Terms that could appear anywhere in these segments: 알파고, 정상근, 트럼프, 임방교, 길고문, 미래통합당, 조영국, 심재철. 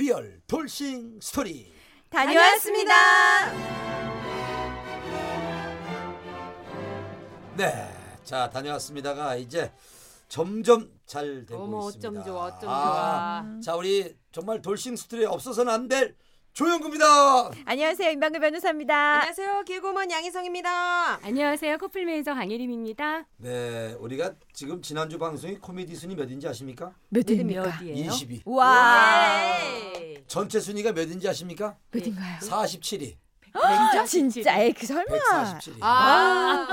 리얼 돌싱 스토리 다녀왔습니다. 네, 자 다녀왔습니다가 이제 점점 잘 되고 어머, 있습니다. 어쩜 좋아, 어쩜 좋아. 자, 우리 정말 돌싱 스토리에 없어서는 안 될 조영국입니다. 안녕하세요, 임방교 변호사입니다. 안녕하세요, 길고문 양희성입니다. 안녕하세요, 커플 매니저 강혜림입니다. 네, 우리가 지금 지난주 방송이 코미디 순위 몇인지 아십니까? 몇이에요? 22. 와. 전체 순위가 몇인지 아십니까? 몇인가요? 47위. 진짜? 진짜? 에이, 그 설마. 147위. 아,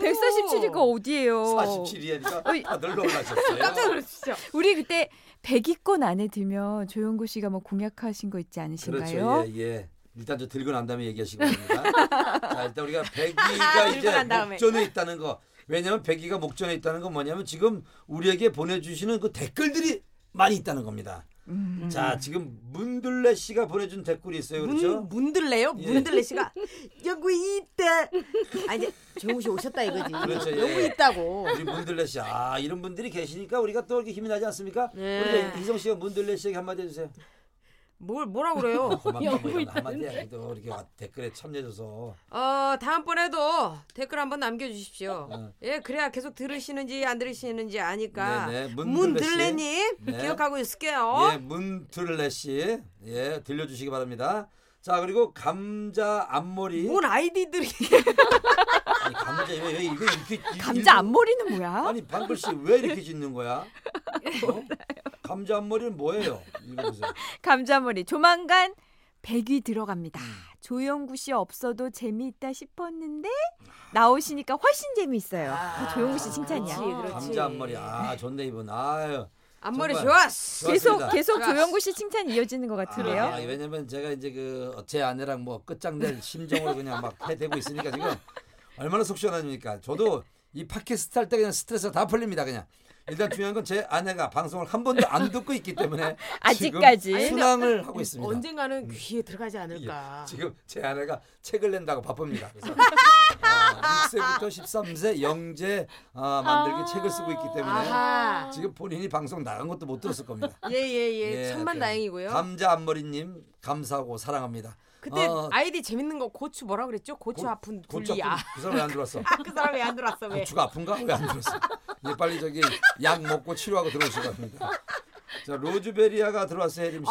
147위가 어디예요? 47위니까 다들 놀라셨어요. 깜짝 놀랐죠. 우리 그때 100위권 안에 들면 조영구 씨가 뭐 공약하신 거 있지 않으신가요? 그렇죠. 예. 일단 저 들고 난 다음에 얘기하시고 합니다. 자, 일단 우리가 100위가 이제 목전에 있다는 거. 왜냐면 100위가 목전에 있다는 건 뭐냐면 지금 우리에게 보내주시는 그 댓글들이 많이 있다는 겁니다. 자, 지금 문들레 씨가 보내준 댓글이 있어요. 그렇죠? 문들레요? 예. 문들레 씨가 영구 있다. 아니, 조영구 씨 오셨다 이거지. 그렇죠. 영구 예. 있다고. 우리 문들레 씨. 아, 이런 분들이 계시니까 우리가 또 이렇게 힘이 나지 않습니까? 네. 우리 희성 씨가 문들레 씨에게 한마디 해주세요. 뭐라 그래요? 한마디야. 또 이렇게 댓글에 참여해줘서. 다음번에도 댓글 한번 남겨주십시오. 예, 그래야 계속 들으시는지 안 들으시는지 아니까. 네네, 문들레님 네. 기억하고 있을게요. 예, 문들레 씨, 예, 들려주시기 바랍니다. 자, 그리고 감자 앞머리. 뭔 아이디들이? 아니, 감자 왜 이거 이렇게? 감자 앞머리는 뭐야? 아니, 방글 씨 왜 이렇게 짓는 거야? 어? 감자 앞머리는 뭐예요? 감자 앞머리 조만간 100위 들어갑니다. 조영구 씨 없어도 재미있다 싶었는데 나오시니까 훨씬 재미있어요. 조영구 씨 칭찬이야. 그렇지. 감자 앞머리 아 좋네 이분. 아유. 앞머리 좋았어. 계속 조영구 씨 칭찬이 이어지는 것 같은데요. 아, 왜냐면 제가 이제 그 제 아내랑 뭐 끝장낼 심정으로 그냥 막 해대고 있으니까 지금 얼마나 속 시원하십니까. 저도 이 팟캐스트 할 때 그냥 스트레스가 다 풀립니다 그냥. 일단 중요한 건 제 아내가 방송을 한 번도 안 듣고 있기 때문에 아직까지 순항을 하고 있습니다. 언젠가는 귀에 들어가지 않을까. 예, 지금 제 아내가 책을 낸다고 바쁩니다. 그래서 6세부터 13세 영재 만들기 책을 쓰고 있기 때문에 아하. 지금 본인이 방송 나간 것도 못 들었을 겁니다. 예. 천만 다행이고요. 감자 앞머리님 감사하고 사랑합니다. 그때 아이디 재밌는 거 고추 뭐라 그랬죠? 고추 아픈 둘리야. 그 사람 왜 안 들어왔어? 그 사람 왜 안 들어왔어? 왜? 고추가 아픈가? 왜 안 들어왔어? 예, 빨리 저기 약 먹고 치료하고 들어오시기 바랍니다. 자, 로즈베리아가 들어왔어요, 혜림 씨.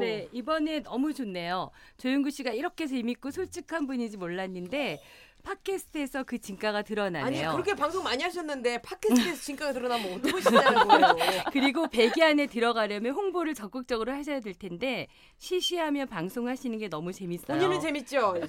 네, 이번에 너무 좋네요. 조영구 씨가 이렇게 재밌고 솔직한 분인지 몰랐는데 팟캐스트에서 그 진가가 드러나네요. 아니, 그렇게 방송 많이 하셨는데 팟캐스트에서 진가가 드러나면 어떡하시냐는 거예요. 그리고 100위 안에 들어가려면 홍보를 적극적으로 하셔야 될 텐데 시시하며 방송하시는 게 너무 재밌어요. 본인은 재밌죠?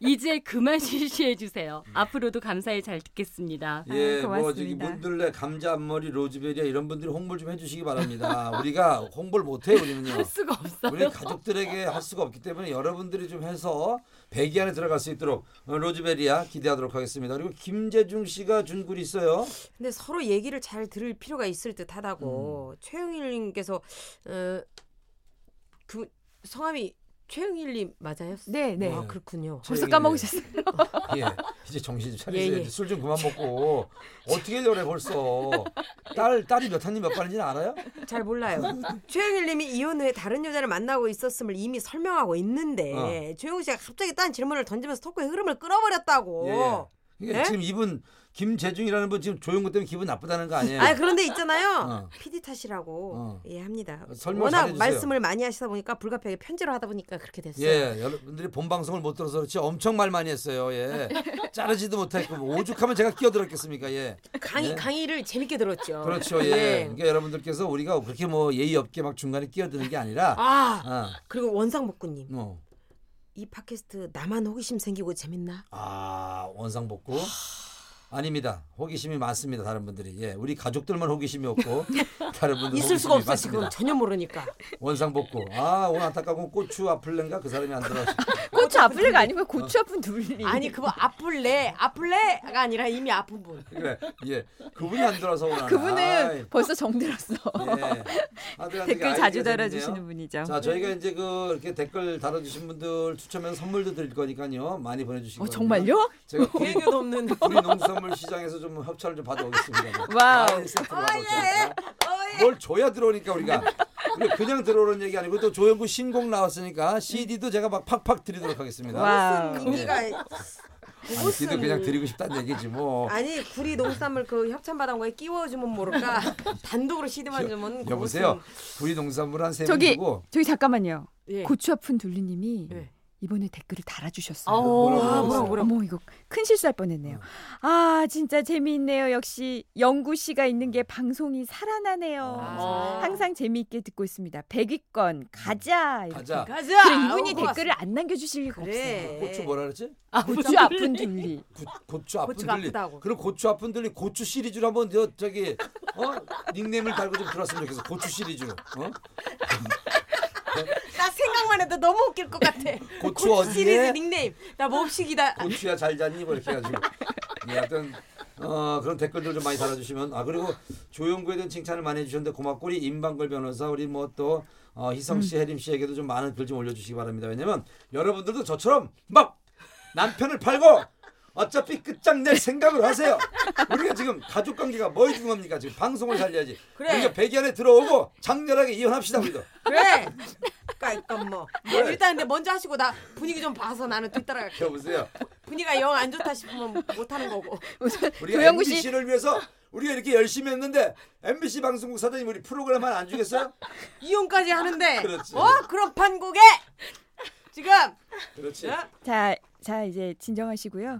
이제 그만 시시해 주세요. 앞으로도 감사히 잘 듣겠습니다. 예, 고맙습니다. 뭐 저기 문들레, 감자 앞머리, 로즈베리아 이런 분들이 홍보를 좀 해주시기 바랍니다. 우리가 홍보를 못해요. 우리는요. 할 수가 없어요. 우리 가족들에게 할 수가 없기 때문에 여러분들이 좀 해서 100위 안에 들어갈 수 있도록 로즈베리 기대하도록 하겠습니다. 그리고 김재중 씨가 준 글이 있어요. 근데 서로 얘기를 잘 들을 필요가 있을 듯하다고 최영일님께서 그 성함이 최영일님 맞아요? 네. 아, 그렇군요. 벌써 까먹으셨어요. 예, 이제 정신 좀 차리세요. 예. 술 좀 그만 먹고 어떻게 저래 벌써 딸이 몇 학년 몇 반인지는 알아요? 잘 몰라요. 최영일님이 이혼 후에 다른 여자를 만나고 있었음을 이미 설명하고 있는데 조영구 씨가 갑자기 딴 질문을 던지면서 토크의 흐름을 끌어버렸다고. 예. 그러니까 네? 지금 이분 김재중이라는 분 지금 조영구 때문에 기분 나쁘다는 거 아니에요? 아 그런데 있잖아요. PD 탓이라고 합니다. 워낙 말씀을 많이 하시다 보니까 불가피하게 편지로 하다 보니까 그렇게 됐어요. 예, 여러분들이 본 방송을 못 들어서 그렇지 엄청 말 많이 했어요. 예, 자르지도 못했고 오죽하면 제가 끼어들었겠습니까? 예, 강의를 재밌게 들었죠. 그렇죠. 예, 그러니까 여러분들께서 우리가 그렇게 뭐 예의 없게 막 중간에 끼어드는 게 아니라 그리고 원상복구님. 이 팟캐스트 나만 호기심 생기고 재밌나? 아 원상복구. 아닙니다. 호기심이 많습니다. 다른 분들이. 예, 우리 가족들만 호기심이 없고 다른 분들 있을 수가 없어요. 지금 전혀 모르니까. 원상복구. 아 오늘 안타까운 고추 아플레인가 그 사람이 안 들어왔어. 고추 아플레가 아니고 고추 아픈 둘리. 아니 그거 아플레가 아니라 이미 아픈 분. 그래. 예, 그분이 안 들어서 오나. 그분은 벌써 정들었어. 예. 댓글 자주 달아주시는 분이죠. 자, 저희가 이제 그 이렇게 댓글 달아주신 분들 추첨해서 선물도 드릴 거니까요. 많이 보내주시고. 정말요? 제가 계획에도 없는 우리 농수산 시장에서 좀 협찬을 좀 받아오겠습니다. 와우. 뭘 줘야 들어오니까 우리가 그냥 들어오는 얘기 아니고 또 조영구 신곡 나왔으니까 CD도 제가 막 팍팍 드리도록 하겠습니다. 와우. 아니, 씨도 그냥 드리고 싶다는 얘기지 뭐. 아니 구리 농산물 그 협찬받은 거에 끼워주면 모를까 단독으로 CD만 주면. 여보세요. 구리 농산물 한 세 명 주고. 저기 잠깐만요. 예. 고추 아픈 둘리님이 예. 이번에 댓글을 달아주셨어요. 어머 이거 큰 실수할 뻔했네요. 아 진짜 재미있네요. 역시 영구 씨가 있는 게 방송이 살아나네요. 아. 항상 재미있게 듣고 있습니다. 100위권 가자. 가자. 가자. 그래, 이분이 댓글을 맞습니다. 안 남겨주실 리가 그래. 없어요. 고추 뭐라 그랬지? 아, 고추 아픈 둘리. 고추 아픈 둘리. 그럼 고추 아픈 둘리 고추 시리즈로 한번 저기 닉네임을 달고 좀 들었으면 좋겠어. 고추 시리즈로. 나 생각만 해도 너무 웃길 것 같아. 고추 시리즈 닉네임. 나 몹시기다. 고추야 잘 잤니? 뭐 이렇게 해가지고. 네, 하여튼 그런 댓글들 좀 많이 달아주시면. 아 그리고 조영구에 대한 칭찬을 많이 해주셨는데 고맙고 우리 임방글 변호사 우리 뭐 또 희성 씨, 혜림 씨에게도 좀 많은 글 좀 올려주시기 바랍니다. 왜냐면 여러분들도 저처럼 막 남편을 팔고 어차피 끝장낼 생각을 하세요. 우리가 지금 가족 관계가 뭐 있는 겁니까? 지금 방송을 살려야지. 그래. 우리가 100위 안에 들어오고 장렬하게 이혼합시다 우리도. 그래. 그러니까 뭐. 그래. 일단 근데 먼저 하시고 나 분위기 좀 봐서 나는 뒤따라갈게요. 여보세요. 분위기가 영 안 좋다 싶으면 못하는 거고. 우리가 MBC를 위해서 우리가 이렇게 열심히 했는데 MBC 방송국 사장님 우리 프로그램 하나 안 주겠어요? 이혼까지 하는데. 그렇지. 그럼 판국에 지금. 그렇지. 자 이제 진정하시고요.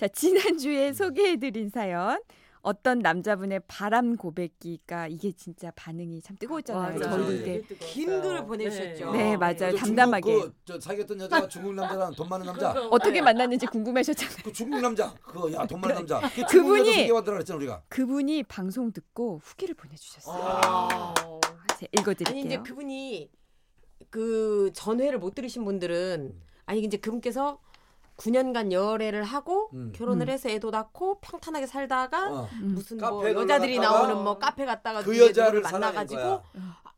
자 지난주에 소개해드린 사연 어떤 남자분의 바람 고백기가 이게 진짜 반응이 참 뜨거웠잖아요. 저희도 긴 글을 보내주셨죠. 네 맞아요. 담담하게. 저 사귀었던 여자가 중국 남자랑 돈 많은 남자 어떻게 만났는지 궁금하셨잖아요. 그 중국 남자 돈 많은 남자 그분이 우리가. 그분이 방송 듣고 후기를 보내주셨어요. 제가 읽어드릴게요. 아니 이제 그분이 그 전회를 못 들으신 분들은 아니 이제 그분께서 9년간 열애를 하고 결혼을 해서 애도 낳고 평탄하게 살다가 무슨 뭐 여자들이 나오는 뭐 카페 갔다가 그 여자를 만나가지고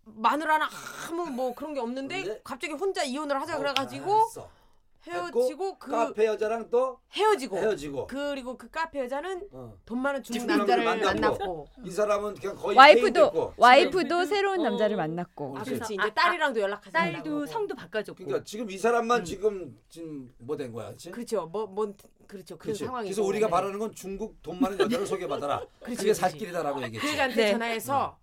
마누라는 아무 뭐 그런 게 없는데 갑자기 혼자 이혼을 하자 그래가지고 헤어지고 그 카페 여자랑 또 헤어지고 그리고 그 카페 여자는 돈 많은 중국 남자를 만났고 이 사람은 그냥 거의 와이프도 새로운 남자를 만났고 아 그렇지 이제 딸이랑도 연락하자 딸도 성도 바꿔줬고 그러니까 지금 이 사람만 지금 뭐 된 거야 지금 그렇죠 뭔 그렇죠 그런 상황이 그래서 우리가 바라는 건 중국 돈 많은 여자를 소개받아라 그게 살 길이다라고 얘기했지 그한테 전화해서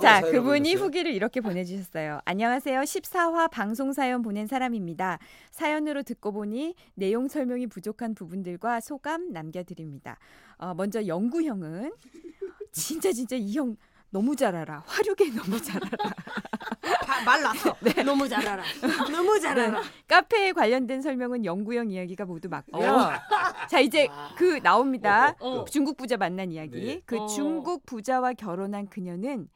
자, 그분이 후기를 이렇게 보내주셨어요. 안녕하세요. 14화 방송 사연 보낸 사람입니다. 사연으로 듣고 보니 내용 설명이 부족한 부분들과 소감 남겨드립니다. 먼저 영구 형은 진짜 이 형 너무 잘 알아. 화류계 너무 잘 알아. 말랐어. 네. 너무 잘 알아. 너무 잘 알아. 네. 카페에 관련된 설명은 영구형 이야기가 모두 맞고요. 자 이제 그 나옵니다. 중국 부자 만난 이야기. 네. 그 중국 부자와 결혼한 그녀는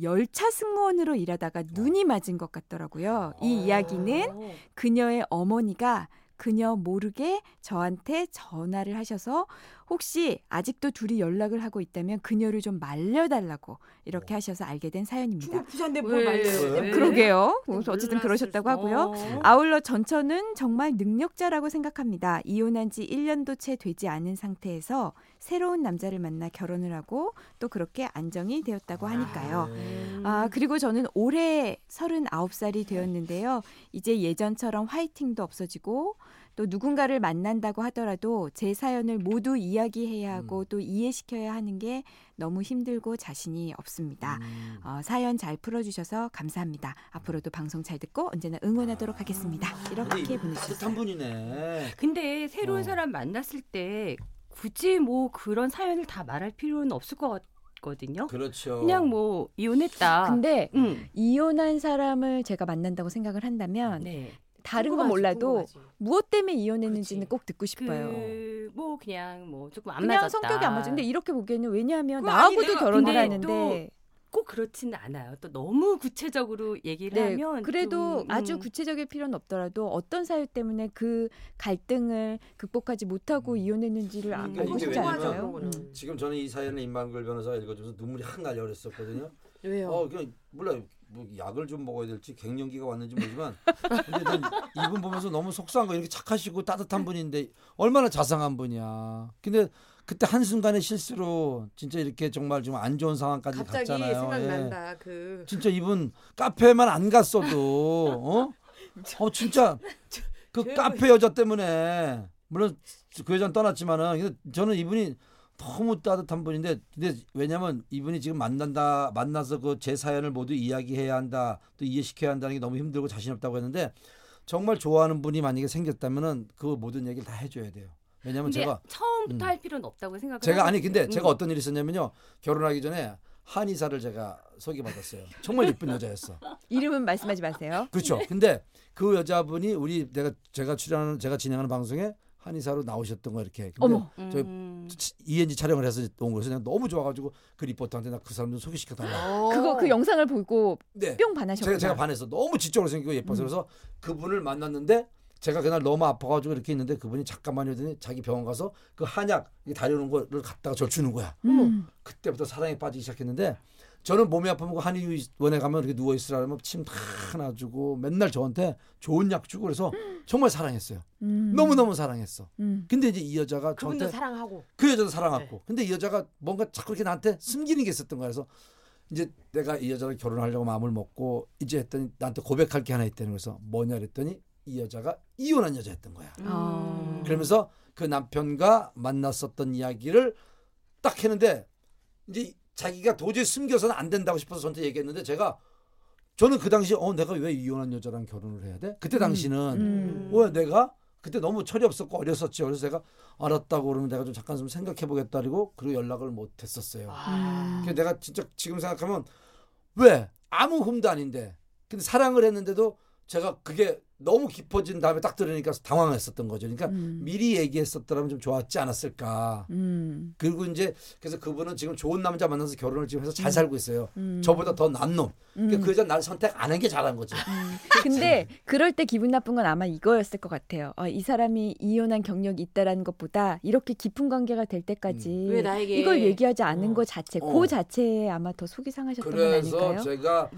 열차 승무원으로 일하다가 눈이 맞은 것 같더라고요. 이 이야기는 그녀의 어머니가 그녀 모르게 저한테 전화를 하셔서 혹시 아직도 둘이 연락을 하고 있다면 그녀를 좀 말려달라고 이렇게 하셔서 알게 된 사연입니다. 중국 부자인데 뭘 말려요? 그러게요. 어쨌든 그러셨다고 하고요. 아울러 전처는 정말 능력자라고 생각합니다. 이혼한 지 1년도 채 되지 않은 상태에서 새로운 남자를 만나 결혼을 하고 또 그렇게 안정이 되었다고 하니까요. 아 그리고 저는 올해 39살이 되었는데요. 이제 예전처럼 화이팅도 없어지고 또 누군가를 만난다고 하더라도 제 사연을 모두 이야기해야 하고 또 이해시켜야 하는 게 너무 힘들고 자신이 없습니다. 사연 잘 풀어주셔서 감사합니다. 앞으로도 방송 잘 듣고 언제나 응원하도록 하겠습니다. 이렇게 보내주셨어요. 따뜻한 분이네. 근데 새로운 사람 만났을 때 굳이 뭐 그런 사연을 다 말할 필요는 없을 것 같아요. 거든요. 그렇죠. 그냥 뭐 이혼했다. 근데 이혼한 사람을 제가 만난다고 생각을 한다면 다른 궁금하지, 건 몰라도 무엇 때문에 이혼했는지는 꼭 듣고 싶어요. 뭐 그냥 뭐 조금 안 맞았다. 그냥 성격이 안 맞는데 이렇게 보기에는 왜냐하면 나하고도 결혼을 하는데 꼭 그렇지는 않아요. 또 너무 구체적으로 얘기를 하면 그래도 아주 구체적일 필요는 없더라도 어떤 사유 때문에 그 갈등을 극복하지 못하고 이혼했는지를 알고 싶지 않아요. 지금 저는 이 사연을 임방글 변호사가 읽어줘서 눈물이 확 날려 그랬었거든요. 왜요? 그냥 몰라요. 뭐 약을 좀 먹어야 될지 갱년기가 왔는지 모르지만 근데 난 이분 보면서 너무 속상한 거 이렇게 착하시고 따뜻한 분인데 얼마나 자상한 분이야. 근데 그때 한순간에 실수로 진짜 이렇게 정말 좀 안 좋은 상황까지 갑자기 갔잖아요. 갑자기 생각난다. 예. 그 진짜 이분 카페만 안 갔어도 진짜 그 카페 여자 때문에 물론 그 여자는 떠났지만은 저는 이분이 너무 따뜻한 분인데, 근데 왜냐면 이분이 지금 만나서 그 제 사연을 모두 이야기해야 한다, 또 이해시켜야 한다는 게 너무 힘들고 자신 없다고 했는데 정말 좋아하는 분이 만약에 생겼다면은 그 모든 얘기를 다 해줘야 돼요. 왜냐면 제가 처음부터 할 필요는 없다고 생각해요. 제가 아니 근데 제가 어떤 일이 있었냐면요, 결혼하기 전에 한의사를 제가 소개받았어요. 정말 예쁜 여자였어. 이름은 말씀하지 마세요. 그렇죠. 근데 그 여자분이 제가 출연하는, 제가 진행하는 방송에 한의사로 나오셨던 거 이렇게. 근데 저희 ENG 촬영을 해서 온 거여서 그냥 너무 좋아가지고 그 리포터한테 나 그 사람 좀 소개시켜달라. 그거 그 영상을 보고 네. 뿅 반하셨구나. 제가 반했어. 너무 지적으로 생기고 예뻐서. 그래서 그분을 만났는데 제가 그날 너무 아파가지고 이렇게 있는데 그분이 잠깐만요 하더니 자기 병원 가서 그 한약 다려놓은 거를 갖다가 절 주는 거야. 그때부터 사랑에 빠지기 시작했는데, 저는 몸이 아프면 한의원에 가면 이렇게 누워있으라면 침 다 놔주고 맨날 저한테 좋은 약 주고 그래서 정말 사랑했어요. 너무너무 사랑했어. 근데 이제 이 여자가 저한테 사랑하고 그 여자도 사랑하고 네. 근데 이 여자가 뭔가 자꾸 이렇게 나한테 숨기는 게 있었던 거야. 그래서 이제 내가 이 여자랑 결혼하려고 마음을 먹고 이제 했더니 나한테 고백할 게 하나 있다는 거에서 뭐냐 그랬더니 이 여자가 이혼한 여자였던 거야. 그러면서 그 남편과 만났었던 이야기를 딱 했는데 이제 자기가 도저히 숨겨서는 안 된다고 싶어서 저한테 얘기했는데, 저는 그 당시에 내가 왜 이혼한 여자랑 결혼을 해야 돼? 그때 당시는 왜 내가 그때 너무 철이 없었고 어렸었지. 그래서 제가 알았다고 그러면 내가 좀 잠깐 좀 생각해보겠다 그리고 연락을 못 했었어요. 그래서 내가 진짜 지금 생각하면 왜 아무 흠도 아닌데 근데 사랑을 했는데도 제가 그게 너무 깊어진 다음에 딱 들으니까 당황했었던 거죠. 그러니까 미리 얘기했었더라면 좀 좋았지 않았을까. 그리고 이제 그래서 그분은 지금 좋은 남자 만나서 결혼을 지금 해서 잘 살고 있어요. 저보다 더 난 놈. 그러니까 그 여자 나를 선택 안 한 게 잘한 거죠. 근데 그럴 때 기분 나쁜 건 아마 이거였을 것 같아요. 이 사람이 이혼한 경력이 있다라는 것보다 이렇게 깊은 관계가 될 때까지 왜 나에게 이걸 얘기하지 않은 거 자체, 그 자체에 아마 더 속이 상하셨던 건 아닐까요? 그래서 제가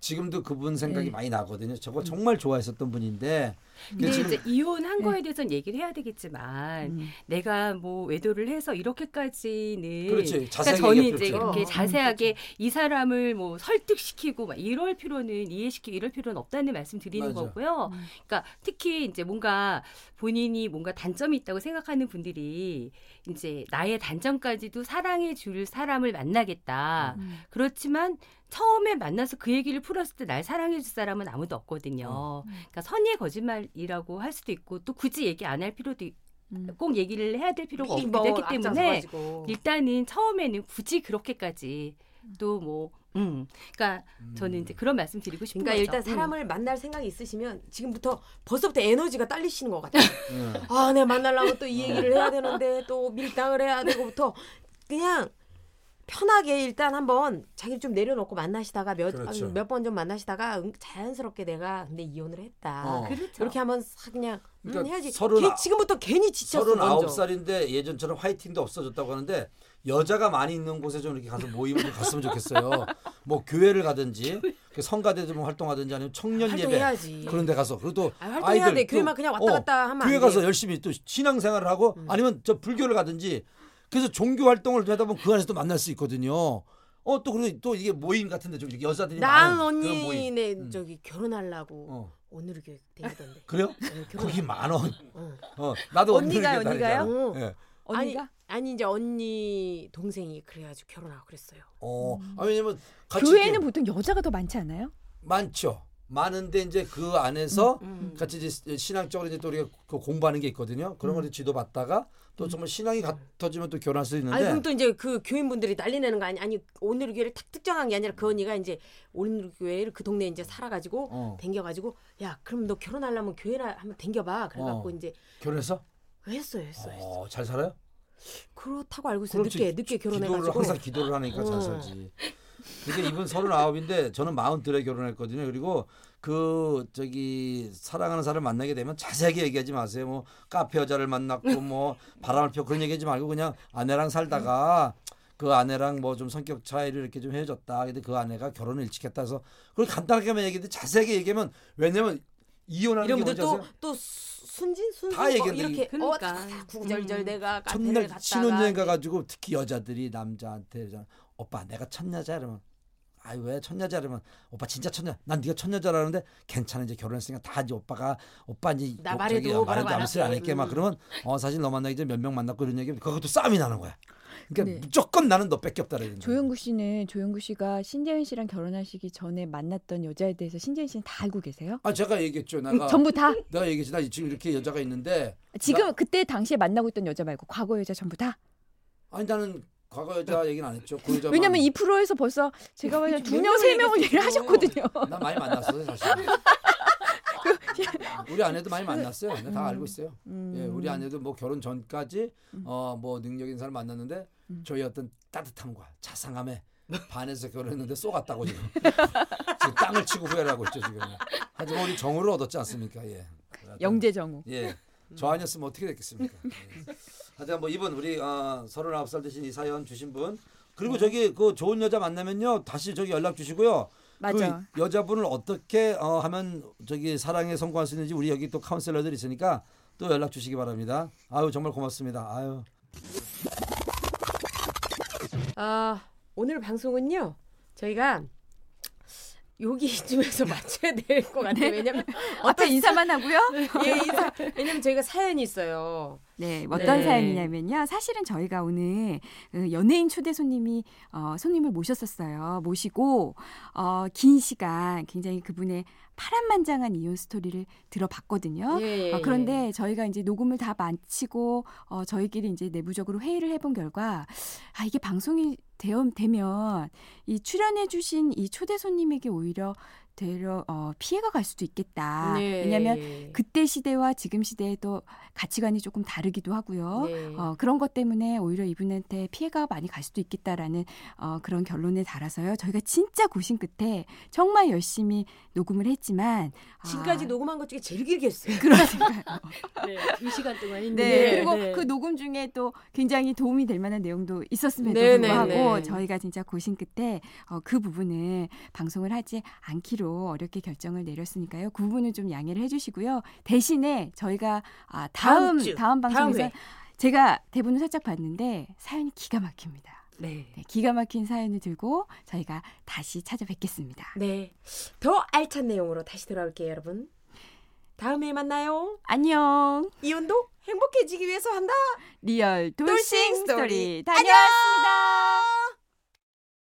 지금도 그분 생각이 많이 나거든요. 저거 정말 좋아했었던 분이. 근데 이제 이혼한 거에 대해서는 얘기를 해야 되겠지만 내가 외도를 해서 이렇게까지는 그렇지, 자세하게 그러니까 저는 이제 이렇게 자세하게 이 사람을 설득시키고 이럴 필요는 이해시키고 이럴 필요는 없다는 말씀 드리는 거고요. 그러니까 특히 이제 뭔가 본인이 뭔가 단점이 있다고 생각하는 분들이 이제 나의 단점까지도 사랑해 줄 사람을 만나겠다. 그렇지만 처음에 만나서 그 얘기를 풀었을 때 날 사랑해 줄 사람은 아무도 없거든요. 그러니까 선의의 거짓말이라고 할 수도 있고 또 굳이 얘기 안 할 필요도 꼭 얘기를 해야 될 필요가 없기 때문에 일단은 처음에는 굳이 그렇게까지 또 그러니까 저는 이제 그런 말씀 드리고 싶은 거죠. 일단 사람을 만날 생각이 있으시면 지금부터 벌써부터 에너지가 딸리시는 것 같아요. 내가 만나려면 또 이 얘기를 해야 되는데 또 밀당을 해야 되고부터 그냥 편하게 일단 한번 자기 좀 내려놓고 만나시다가 몇 번 좀 만나시다가 자연스럽게 내가 근데 이혼을 했다. 그렇죠. 이렇게 한번 그냥 해야지. 지금부터 괜히 지쳤어. 39살인데 예전처럼 화이팅도 없어졌다고 하는데 여자가 많이 있는 곳에 좀 이렇게 가서 모임을 갔으면 좋겠어요. 교회를 가든지 성가대 좀 활동하든지 아니면 청년 활동해야지. 예배 그런 데 가서 그래도 활동해야 돼. 교회만 그냥 왔다 갔다 하면 안 돼. 교회 가서 열심히 또 신앙생활을 하고 아니면 저 불교를 가든지. 그래서 종교 활동을 하다 보면 그 안에서 또 만날 수 있거든요. 그리고 또 이게 모임 같은데 좀 여자들이 많은 그런 모임. 난 언니네 결혼하려고 오늘 교육 되던데. 그래요? 거기 많어. 나도 언니가요? 네. 언니가? 아니 이제 언니 동생이 그래가지고 결혼하고 그랬어요. 왜냐면 같이 교회에는 보통 여자가 더 많지 않아요? 많죠. 많은데 이제 그 안에서 같이 이제 신앙적으로 이제 또 우리가 공부하는 게 있거든요. 그런 걸 지도 받다가 또 정말 신앙이 같아지면 또 결혼할 수 있는데. 그럼 또 이제 그 교인분들이 난리 내는 거 아니 오늘 교회를 딱 특정한 게 아니라 그 언니가 이제 오늘 교회를 그 동네에 이제 살아가지고 댕겨가지고 야 그럼 너 결혼하려면 교회를 한번 댕겨봐. 그래갖고 이제 결혼했어? 했어요. 잘 살아요? 그렇다고 알고 있어요. 늦게 결혼해가지고. 항상 기도를 하니까 잘 살지. 근데 이분 39인데 저는 43에 결혼했거든요. 그리고 사랑하는 사람을 만나게 되면 자세하게 얘기하지 마세요. 카페 여자를 만났고 바람을 피워 그런 얘기하지 말고 그냥 아내랑 살다가 그 아내랑 좀 성격 차이를 이렇게 좀 헤어졌다. 근데 그 아내가 결혼을 일찍 했다 해서 그걸 간단하게만 얘기했는데 자세하게 얘기하면 왜냐면 이혼하는 이런 분들 또 순진 다 이렇게 그러니까. 구구절절 내가 카페를 갔다가 첫날 신혼여행 가가지고 특히 여자들이 남자한테 오빠 내가 첫 여자 이러면 아이 왜 첫 여자 이러면 오빠 진짜 첫 여자 난 네가 첫 여자라는데 괜찮아 이제 결혼했으니까 다 이제 오빠 이제 나 말해도 아무 소리 안 할게 막 그러면 사실 너 만나기 전에 몇 명 만났고 이런 얘기 그것도 싸움이 나는 거야. 그러니까 네. 무조건 나는 너밖에 없다라는. 조영국 씨는 조영국 씨가 신재현 씨랑 결혼하시기 전에 만났던 여자에 대해서 신재현 씨는 다 알고 계세요? 아 제가 얘기했죠. 내가 전부 다. 내가 얘기했지. 나 지금 이렇게 여자가 있는데. 지금 그때 당시에 만나고 있던 여자 말고 과거 여자 전부 다? 아니 나는 과거 여자 얘기는 안 했죠. 그 여자만. 왜냐면 이 프로에서 벌써 제가 봤을 때 2명, 3명을 얘기를 하셨거든요. 나 많이 만났어요 사실. 우리 아내도 많이 만났어요. 다 알고 있어요. 예, 우리 아내도 뭐 결혼 전까지 뭐 능력 있는 사람 만났는데 저희 어떤 따뜻함과 자상함에 반해서 결혼했는데 쏘갔다고 지금 땅을 치고 후회를 하고 있죠 지금. 하지만 우리 정우를 얻었지 않습니까? 예. 영재 정우. 예. 저 아니었으면 어떻게 됐겠습니까? 예. 하지만 뭐 이분 우리 39살 되신 이 사연 주신 분 그리고 저기 그 좋은 여자 만나면요 다시 저기 연락 주시고요. 맞아. 그 여자분을 어떻게 하면 저기 사랑에 성공할 수 있는지 우리 여기 또 카운셀러들이 있으니까 또 연락 주시기 바랍니다. 아유 정말 고맙습니다. 아유. 오늘 방송은요 저희가 여기쯤에서 마쳐야 될 것 같아요. 왜냐면 어떤 인사만 하고요. 예, 인사. 왜냐면 저희가 사연이 있어요. 네, 어떤 사연이냐면요. 사실은 저희가 오늘 연예인 초대 손님이 손님을 모셨었어요. 모시고 긴 시간 굉장히 그분의 파란만장한 이혼 스토리를 들어봤거든요. 예, 예, 그런데 저희가 이제 녹음을 다 마치고 저희끼리 이제 내부적으로 회의를 해본 결과 이게 방송이 되면 이 출연해주신 이 초대 손님에게 오히려 피해가 갈 수도 있겠다. 네. 왜냐하면 그때 시대와 지금 시대에도 가치관이 조금 다르기도 하고요. 네. 그런 것 때문에 오히려 이분한테 피해가 많이 갈 수도 있겠다라는 그런 결론에 달아서요. 저희가 진짜 고심 끝에 정말 열심히 녹음을 했지만 지금까지 녹음한 것 중에 제일 길게 했어요. 그러니까요. 네, 2시간 동안 했는데 네, 그리고 그 녹음 중에 또 굉장히 도움이 될 만한 내용도 있었음에도 불구하고 저희가 진짜 고심 끝에 그 부분을 방송을 하지 않기로 어렵게 결정을 내렸으니까요. 그 부분은 좀 양해를 해주시고요. 대신에 저희가 다음 방송에서 제가 대본을 살짝 봤는데 사연이 기가 막힙니다. 네. 네, 기가 막힌 사연을 들고 저희가 다시 찾아뵙겠습니다. 네, 더 알찬 내용으로 다시 돌아올게요, 여러분. 다음에 만나요. 안녕. 이혼도 행복해지기 위해서 한다. 리얼 돌싱 스토리 다녀왔습니다.